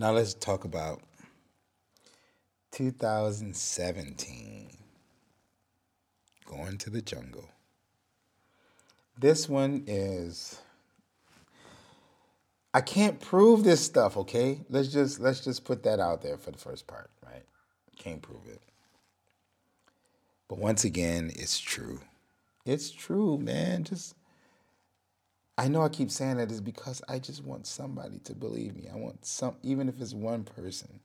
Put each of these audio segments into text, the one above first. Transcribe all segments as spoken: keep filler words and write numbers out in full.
Now let's talk about two thousand seventeen, Going to the Jungle. This one is, I can't prove this stuff, okay? Let's just let's just put that out there for the first part, right? Can't prove it. But once again, it's true. It's true, man. Just, I know I keep saying that is because I just want somebody to believe me. I want some, even if it's one person,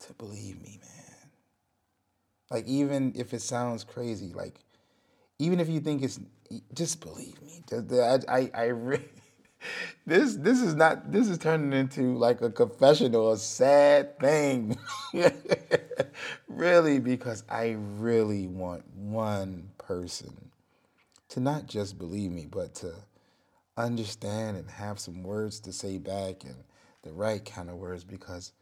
to believe me, man. Like, even if it sounds crazy, like, even if you think it's, just believe me. I, I, I re- this, this is not, this is turning into like a confessional, a sad thing. Really, because I really want one person to not just believe me, but to understand and have some words to say back, and the right kind of words, because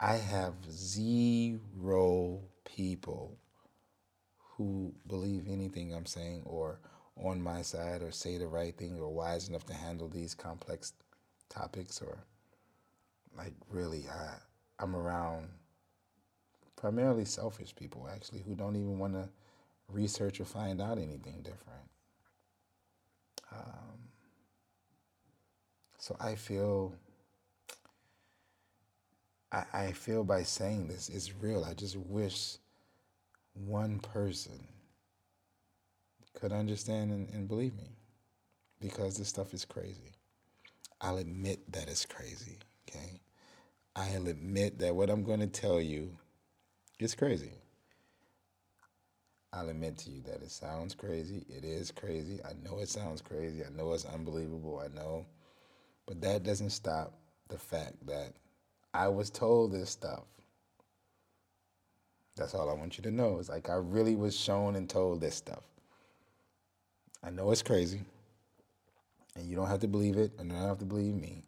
I have zero people who believe anything I'm saying or on my side or say the right thing or wise enough to handle these complex topics, or like, really, I, I'm around primarily selfish people, actually, who don't even want to research or find out anything different. Um, so I feel, I, I feel by saying this, it's real. I just wish one person could understand and, and believe me, because this stuff is crazy. I'll admit that it's crazy, okay? I'll admit that what I'm going to tell you is crazy. I'll admit to you that it sounds crazy. It is crazy. I know it sounds crazy. I know it's unbelievable. I know. But that doesn't stop the fact that I was told this stuff. That's all I want you to know. It's like I really was shown and told this stuff. I know it's crazy, and you don't have to believe it, and you don't have to believe me,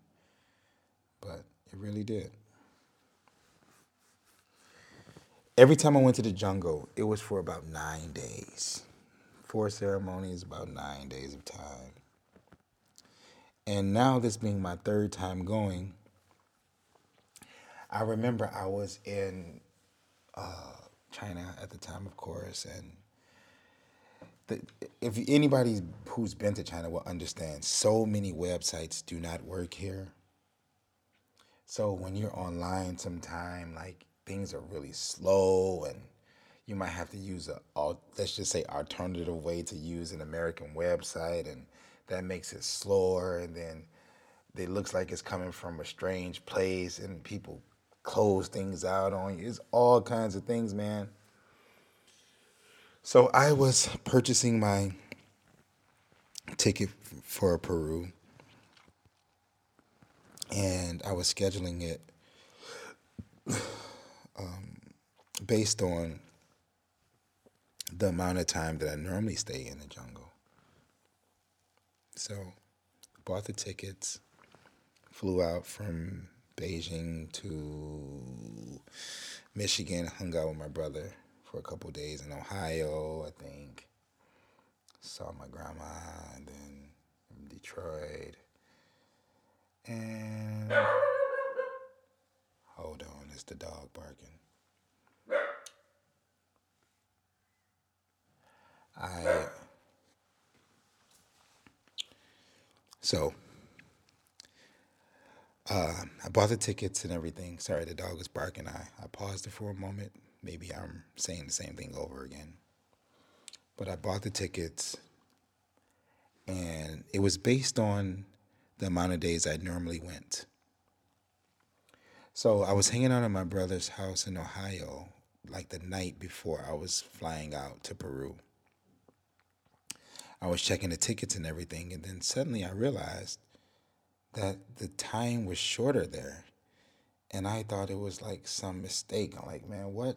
but it really did. Every time I went to the jungle, it was for about nine days. Four ceremonies, about nine days of time. And now, this being my third time going, I remember I was in uh, China at the time, of course, and if anybody who's been to China will understand, so many websites do not work here. So when you're online sometime, like, things are really slow, and you might have to use a, let's just say, alternative way to use an American website, and that makes it slower, and then it looks like it's coming from a strange place, and people close things out on you. It's all kinds of things, man. So I was purchasing my ticket for Peru, and I was scheduling it um, based on the amount of time that I normally stay in the jungle. So I bought the tickets, flew out from Beijing to Michigan, hung out with my brother for a couple of days in Ohio, I think. Saw my grandma, and then in Detroit. And hold on, it's the dog barking. I so uh, I bought the tickets and everything. Sorry, the dog was barking. I, I paused it for a moment. Maybe I'm saying the same thing over again. But I bought the tickets, and it was based on the amount of days I normally went. So I was hanging out at my brother's house in Ohio, like the night before I was flying out to Peru. I was checking the tickets and everything, and then suddenly I realized that the time was shorter there. And I thought it was like some mistake. I'm like, man, what?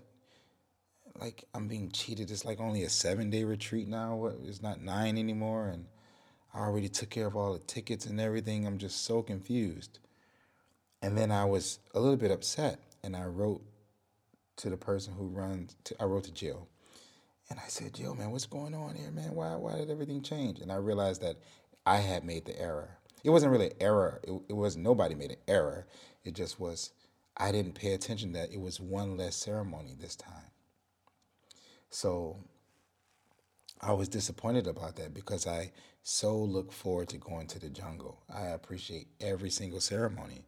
Like, I'm being cheated. It's like only a seven-day retreat now. What? It's not nine anymore. And I already took care of all the tickets and everything. I'm just so confused. And then I was a little bit upset. And I wrote to the person who runs, to, I wrote to Jill. And I said, Jill, man, what's going on here, man? Why, why did everything change? And I realized that I had made the error. It wasn't really an error. It, it was nobody made an error. It just was, I didn't pay attention that it was one less ceremony this time. So I was disappointed about that because I so look forward to going to the jungle. I appreciate every single ceremony.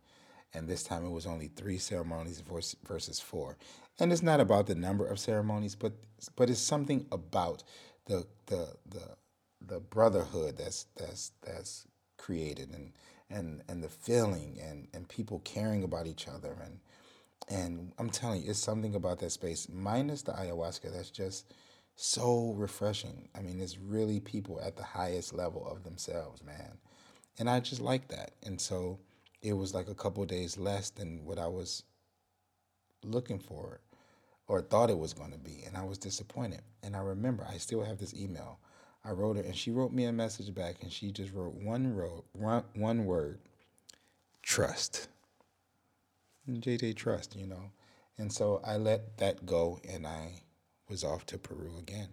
And this time it was only three ceremonies versus four. And it's not about the number of ceremonies, but but it's something about the the the the brotherhood that's that's that's created and and, and the feeling and, and people caring about each other and and I'm telling you, it's something about that space, minus the ayahuasca, that's just so refreshing. I mean, it's really people at the highest level of themselves, man. And I just like that. And so it was like a couple of days less than what I was looking for or thought it was going to be. And I was disappointed. And I remember, I still have this email. I wrote her and she wrote me a message back and she just wrote one, wrote, one word, trust. And J J, trust, you know. And so I let that go and I was off to Peru again.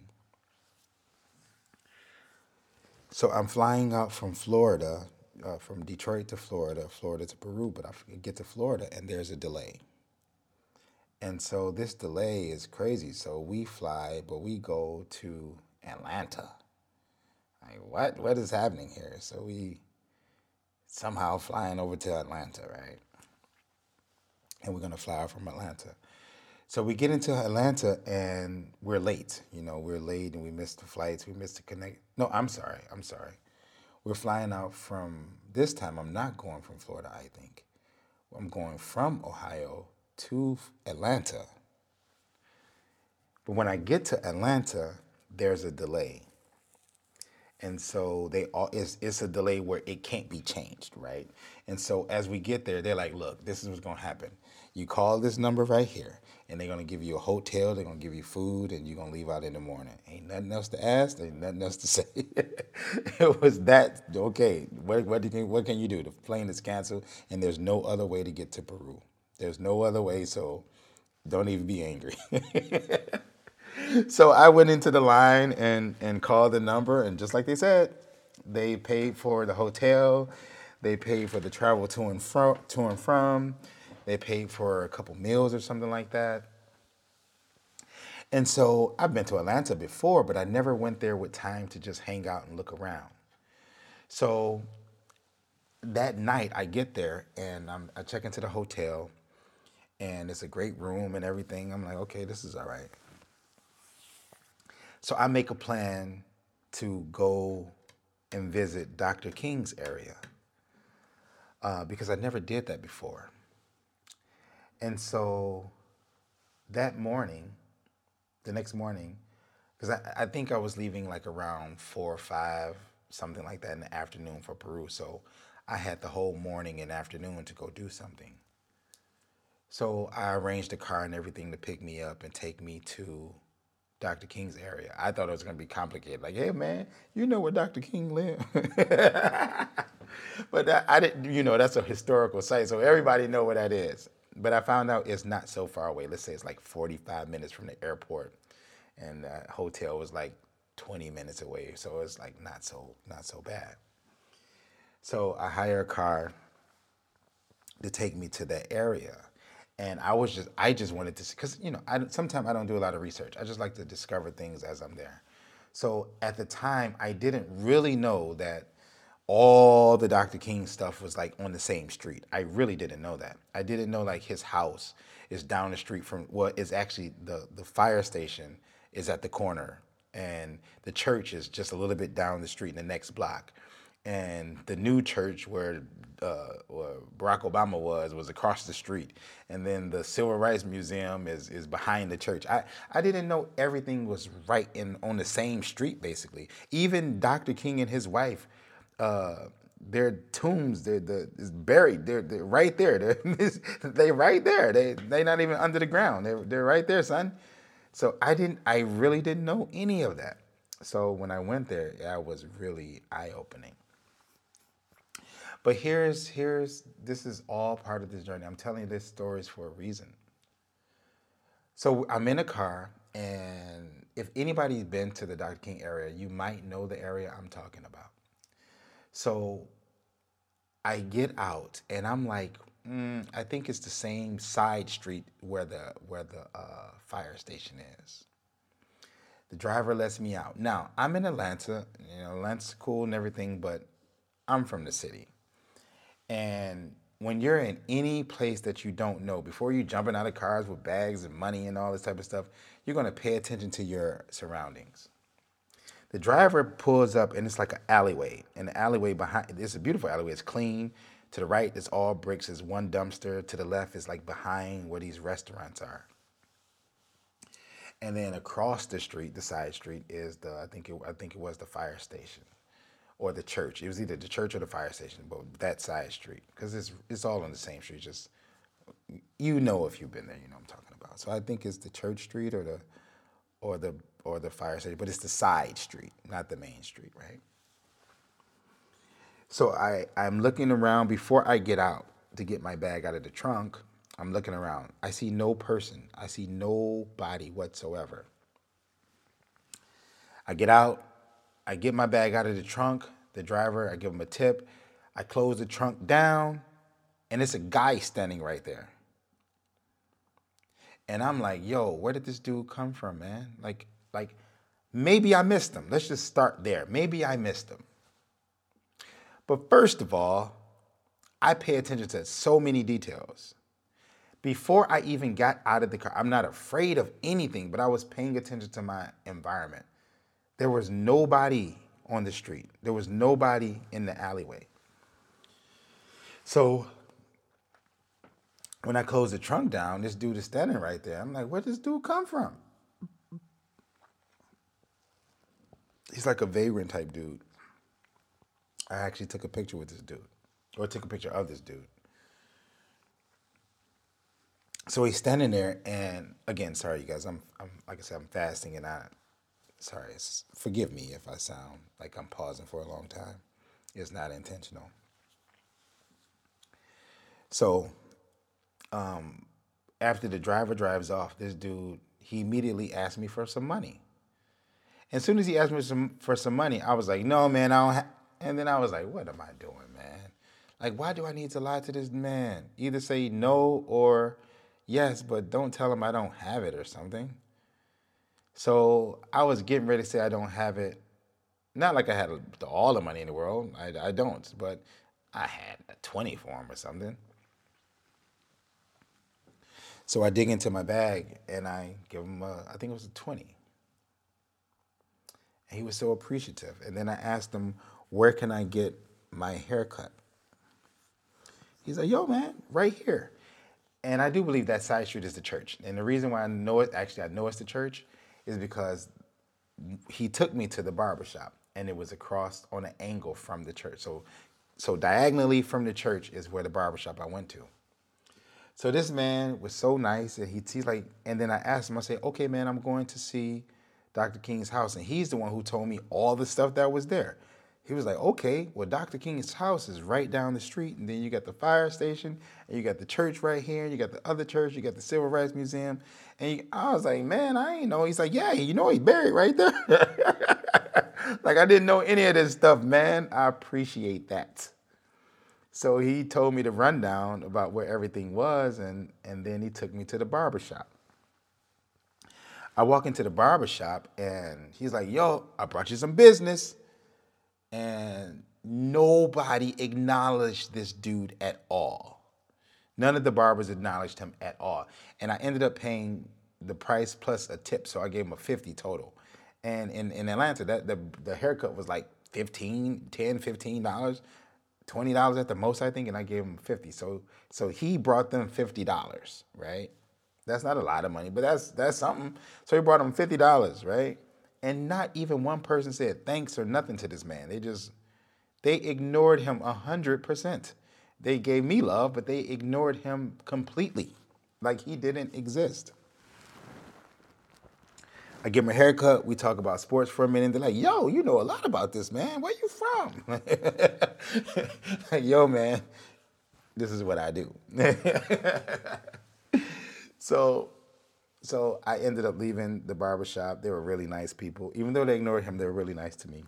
So I'm flying out from Florida Uh, from Detroit to Florida, Florida to Peru, but I get to Florida and there's a delay. And so this delay is crazy. So we fly, but we go to Atlanta. Like, what? What is happening here? So we somehow flying over to Atlanta, right? And we're going to fly from Atlanta. So we get into Atlanta and we're late. You know, we're late and we missed the flights. We missed the connect. No, I'm sorry. I'm sorry. We're flying out from, this time I'm not going from Florida, I think. I'm going from Ohio to Atlanta. But when I get to Atlanta, there's a delay. And so they all, it's, it's a delay where it can't be changed, right? And so as we get there, they're like, look, this is what's gonna happen. You call this number right here, and they're gonna give you a hotel, they're gonna give you food, and you're gonna leave out in the morning. Ain't nothing else to ask, ain't nothing else to say. It was that, okay, what, what, do you think, what can you do? The plane is canceled, and there's no other way to get to Peru. There's no other way, so don't even be angry. So I went into the line and, and called the number, and just like they said, they paid for the hotel, they paid for the travel to and from, to and from. They paid for a couple meals or something like that. And so I've been to Atlanta before, but I never went there with time to just hang out and look around. So that night I get there and I'm, I check into the hotel and it's a great room and everything. I'm like, okay, this is all right. So I make a plan to go and visit Doctor King's area uh, because I never did that before. And so that morning, the next morning, because I, I think I was leaving like around four or five, something like that in the afternoon for Peru. So I had the whole morning and afternoon to go do something. So I arranged the car and everything to pick me up and take me to Doctor King's area. I thought it was going to be complicated. Like, hey, man, you know where Doctor King lived. But that, I didn't, you know, that's a historical site. So everybody know where that is. But I found out it's not so far away. Let's say it's like forty-five minutes from the airport, and the hotel was like twenty minutes away. So it's like not so not so bad. So I hire a car to take me to that area, and I was just I just wanted to see, because you know I sometimes I don't do a lot of research. I just like to discover things as I'm there. So at the time I didn't really know that all the Doctor King stuff was like on the same street. I really didn't know that. I didn't know like his house is down the street from, well, it's actually the, the fire station is at the corner and the church is just a little bit down the street in the next block. And the new church where, uh, where Barack Obama was, was across the street. And then the Civil Rights Museum is is behind the church. I, I didn't know everything was right in on the same street, basically. Even Doctor King and his wife, Uh, their tombs, they're the is buried. They're, they're right there. They're they right there. They they not even under the ground. They're they're right there, son. So I didn't. I really didn't know any of that. So when I went there, that was really eye opening. But here's here's this is all part of this journey. I'm telling you this story is for a reason. So I'm in a car, and if anybody's been to the Doctor King area, you might know the area I'm talking about. So I get out and I'm like, mm, I think it's the same side street where the where the uh, fire station is. The driver lets me out. Now, I'm in Atlanta, you know, Atlanta's cool and everything, but I'm from the city. And when you're in any place that you don't know, before you jumping out of cars with bags and money and all this type of stuff, you're gonna pay attention to your surroundings. The driver pulls up and it's like an alleyway. And the alleyway behind, it's a beautiful alleyway, it's clean. To the right, it's all bricks, there's one dumpster. To the left, it's like behind where these restaurants are. And then across the street, the side street, is the, I think it, I think it was the fire station or the church. It was either the church or the fire station, but that side street, because it's it's all on the same street. Just, you know, if you've been there, you know what I'm talking about. So I think it's the church street or the or the or the fire station, but it's the side street, not the main street, right? So I, I'm looking around before I get out to get my bag out of the trunk. I'm looking around. I see no person. I see nobody whatsoever. I get out. I get my bag out of the trunk. The driver, I give him a tip. I close the trunk down, and it's a guy standing right there. And I'm like, yo, where did this dude come from, man? Like, like, maybe I missed him. Let's just start there. Maybe I missed him. But first of all, I pay attention to so many details. Before I even got out of the car, I'm not afraid of anything, but I was paying attention to my environment. There was nobody on the street. There was nobody in the alleyway. So when I closed the trunk down, this dude is standing right there. I'm like, where did this dude come from? He's like a vagrant type dude. I actually took a picture with this dude, or took a picture of this dude. So he's standing there, and again, sorry you guys, I'm, I'm like I said, I'm fasting, and I, sorry, it's, forgive me if I sound like I'm pausing for a long time. It's not intentional. So, um, after the driver drives off, this dude, he immediately asked me for some money. And as soon as he asked me some, for some money, I was like, no, man, I don't have, and then I was like, what am I doing, man? Like, why do I need to lie to this man? Either say no or yes, but don't tell him I don't have it or something. So I was getting ready to say I don't have it. Not like I had all the money in the world. I, I don't, but I had a twenty for him or something. So I dig into my bag and I give him, a, I think it was a twenty. And he was so appreciative. And then I asked him, where can I get my haircut? He's like, yo, man, right here. And I do believe that side street is the church. And the reason why I know it, actually I know it's the church, is because he took me to the barbershop and it was across on an angle from the church. So so diagonally from the church is where the barbershop I went to. So this man was so nice, and he, he's like, and then I asked him, I said, okay, man, I'm going to see Doctor King's house. And he's the one who told me all the stuff that was there. He was like, okay, well, Doctor King's house is right down the street, and then you got the fire station, and you got the church right here, and you got the other church, you got the Civil Rights Museum. And you, I was like, man, I ain't know. He's like, yeah, you know he's buried right there. Like, I didn't know any of this stuff, man. I appreciate that. So he told me the rundown about where everything was, and, and then he took me to the barbershop. I walk into the barbershop, and he's like, yo, I brought you some business. And nobody acknowledged this dude at all. None of the barbers acknowledged him at all. And I ended up paying the price plus a tip, so I gave him a fifty total. And in, in Atlanta, that the, the haircut was like fifteen, ten, fifteen dollars, twenty dollars at the most, I think, and I gave him fifty. So so he brought them fifty dollars, right? That's not a lot of money, but that's that's something. So he brought them fifty dollars, right? And not even one person said thanks or nothing to this man. They just, they ignored him one hundred percent. They gave me love, but they ignored him completely. Like he didn't exist. I give him a haircut. We talk about sports for a minute. They're like, yo, you know a lot about this, man. Where you from? Like, yo, man, this is what I do. so... So I ended up leaving the barbershop. They were really nice people. Even though they ignored him, they were really nice to me.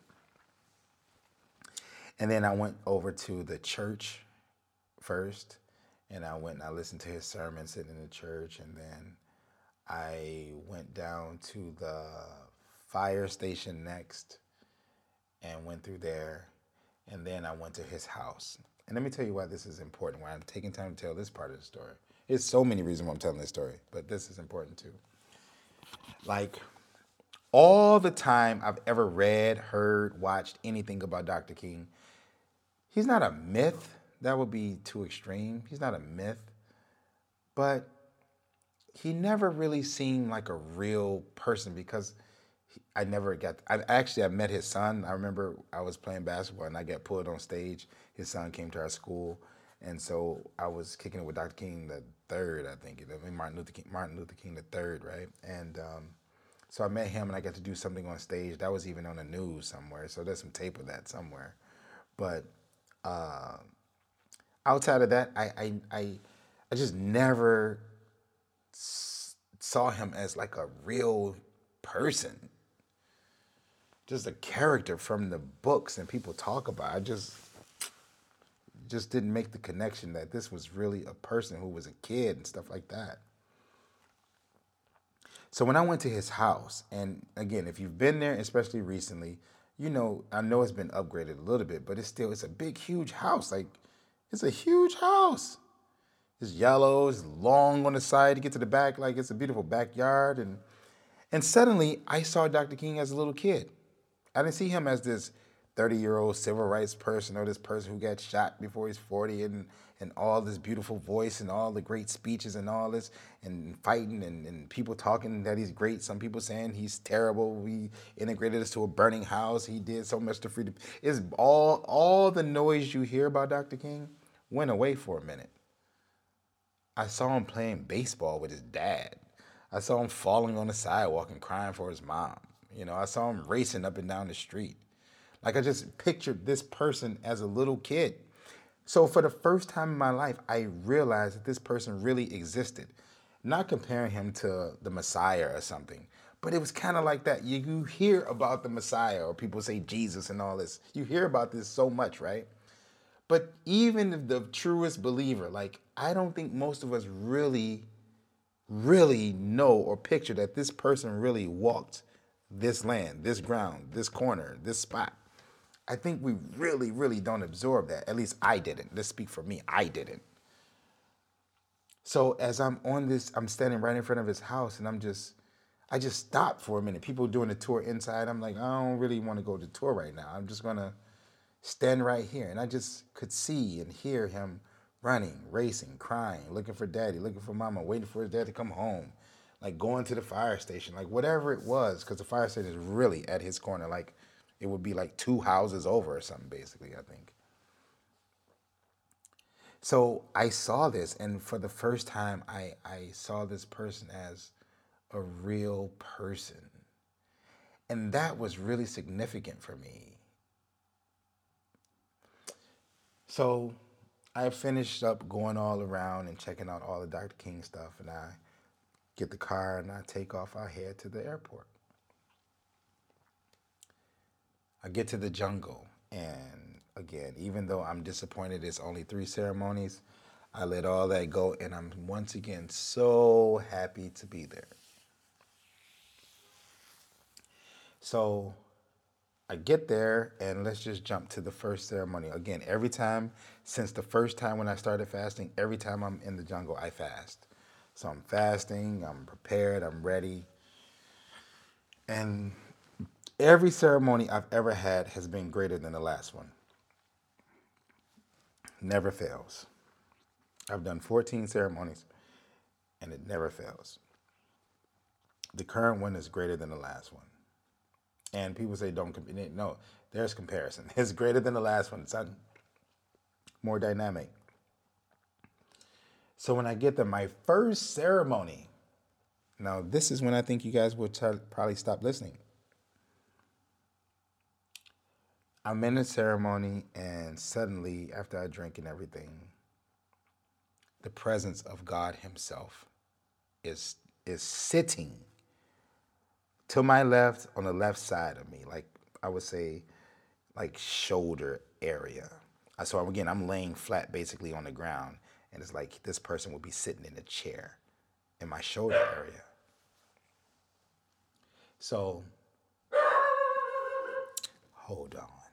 And then I went over to the church first, and I went and I listened to his sermon sitting in the church, and then I went down to the fire station next and went through there, and then I went to his house. And let me tell you why this is important, why I'm taking time to tell this part of the story. There's so many reasons why I'm telling this story, but this is important too. Like, all the time I've ever read, heard, watched anything about Doctor King, he's not a myth. That would be too extreme. He's not a myth. But he never really seemed like a real person, because he, I never got, I actually, I met his son. I remember I was playing basketball and I got pulled on stage. His son came to our school. And so I was kicking it with Doctor King the third, I think. I mean, Martin Luther King, Martin Luther King the third, right? And um, so I met him and I got to do something on stage. That was even on the news somewhere. So there's some tape of that somewhere. But uh, outside of that, I, I, I, I just never s- saw him as like a real person. Just a character from the books and people talk about. I just... just didn't make the connection that this was really a person who was a kid and stuff like that. So when I went to his house, and again, if you've been there, especially recently, you know, I know it's been upgraded a little bit, but it's still, it's a big, huge house. Like, it's a huge house. It's yellow, it's long on the side to get to the back. Like, it's a beautiful backyard. And, and suddenly I saw Doctor King as a little kid. I didn't see him as this thirty-year-old civil rights person or this person who got shot before he's forty and, and all this beautiful voice and all the great speeches and all this and fighting and, and people talking that he's great. Some people saying he's terrible. We integrated us to a burning house. He did so much to freedom. It's all, all the noise you hear about Doctor King went away for a minute. I saw him playing baseball with his dad. I saw him falling on the sidewalk and crying for his mom. You know, I saw him racing up and down the street. Like, I just pictured this person as a little kid. So for the first time in my life, I realized that this person really existed. Not comparing him to the Messiah or something, but it was kind of like that. You, you hear about the Messiah, or people say Jesus and all this. You hear about this so much, right? But even the truest believer, like, I don't think most of us really, really know or picture that this person really walked this land, this ground, this corner, this spot. I think we really, really don't absorb that. At least I didn't. Let's speak for me. I didn't. So as I'm on this, I'm standing right in front of his house, and I'm just, I just stopped for a minute. People doing the tour inside. I'm like, I don't really want to go to tour right now. I'm just going to stand right here. And I just could see and hear him running, racing, crying, looking for daddy, looking for mama, waiting for his dad to come home, like going to the fire station, like whatever it was, because the fire station is really at his corner. Like, it would be like two houses over or something, basically, I think. So I saw this, and for the first time, I, I saw this person as a real person. And that was really significant for me. So I finished up going all around and checking out all the Doctor King stuff, and I get the car, and I take off. I head to the airport. I get to the jungle, and again, even though I'm disappointed it's only three ceremonies, I let all that go, and I'm once again so happy to be there. So I get there, and let's just jump to the first ceremony. Again, every time, since the first time when I started fasting, every time I'm in the jungle, I fast. So I'm fasting, I'm prepared, I'm ready. And every ceremony I've ever had has been greater than the last one. Never fails. I've done fourteen ceremonies and it never fails. The current one is greater than the last one. And people say, don't compare. No, there's comparison. It's greater than the last one. It's more dynamic. So when I get to my first ceremony, now this is when I think you guys will t- probably stop listening. I'm in a ceremony, and suddenly, after I drink and everything, the presence of God himself is, is sitting to my left, on the left side of me, like I would say, like shoulder area. So again, I'm laying flat basically on the ground, and it's like this person would be sitting in a chair in my shoulder area. So, hold on.